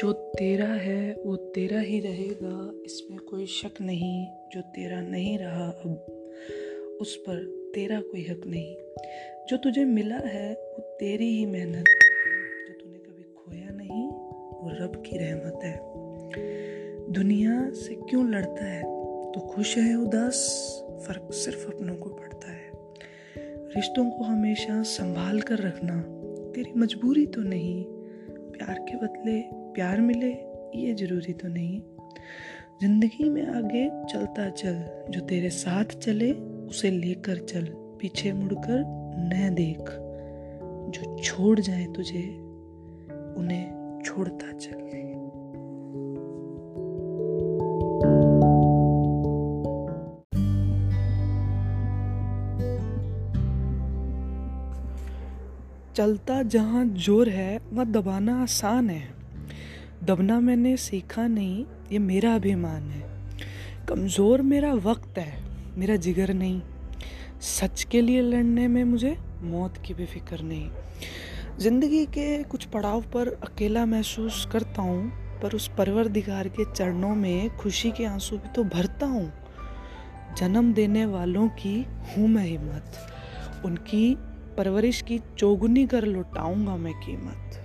जो तेरा है वो तेरा ही रहेगा, इसमें कोई शक नहीं। जो तेरा नहीं रहा अब उस पर तेरा कोई हक नहीं। जो तुझे मिला है वो तेरी ही मेहनत है, जो तूने कभी खोया नहीं वो रब की रहमत है। दुनिया से क्यों लड़ता है, तो खुश है उदास, फ़र्क सिर्फ अपनों को पड़ता है। रिश्तों को हमेशा संभाल कर रखना तेरी मजबूरी तो नहीं, प्यार के बदले प्यार मिले ये जरूरी तो नहीं। जिंदगी में आगे चलता चल, जो तेरे साथ चले उसे लेकर चल, पीछे मुड़कर न देख, जो छोड़ जाए तुझे उन्हें छोड़ता चल। चलता जहाँ जोर है वह दबाना आसान है, दबना मैंने सीखा नहीं ये मेरा अभिमान है। कमज़ोर मेरा वक्त है मेरा जिगर नहीं, सच के लिए लड़ने में मुझे मौत की भी फिक्र नहीं। ज़िंदगी के कुछ पड़ाव पर अकेला महसूस करता हूँ, पर उस परवरदिगार के चरणों में खुशी के आंसू भी तो भरता हूँ। जन्म देने वालों की हूँ मैं हिम्मत, उनकी परवरिश की चौगुनी कर लौटाऊंगा मैं कीमत।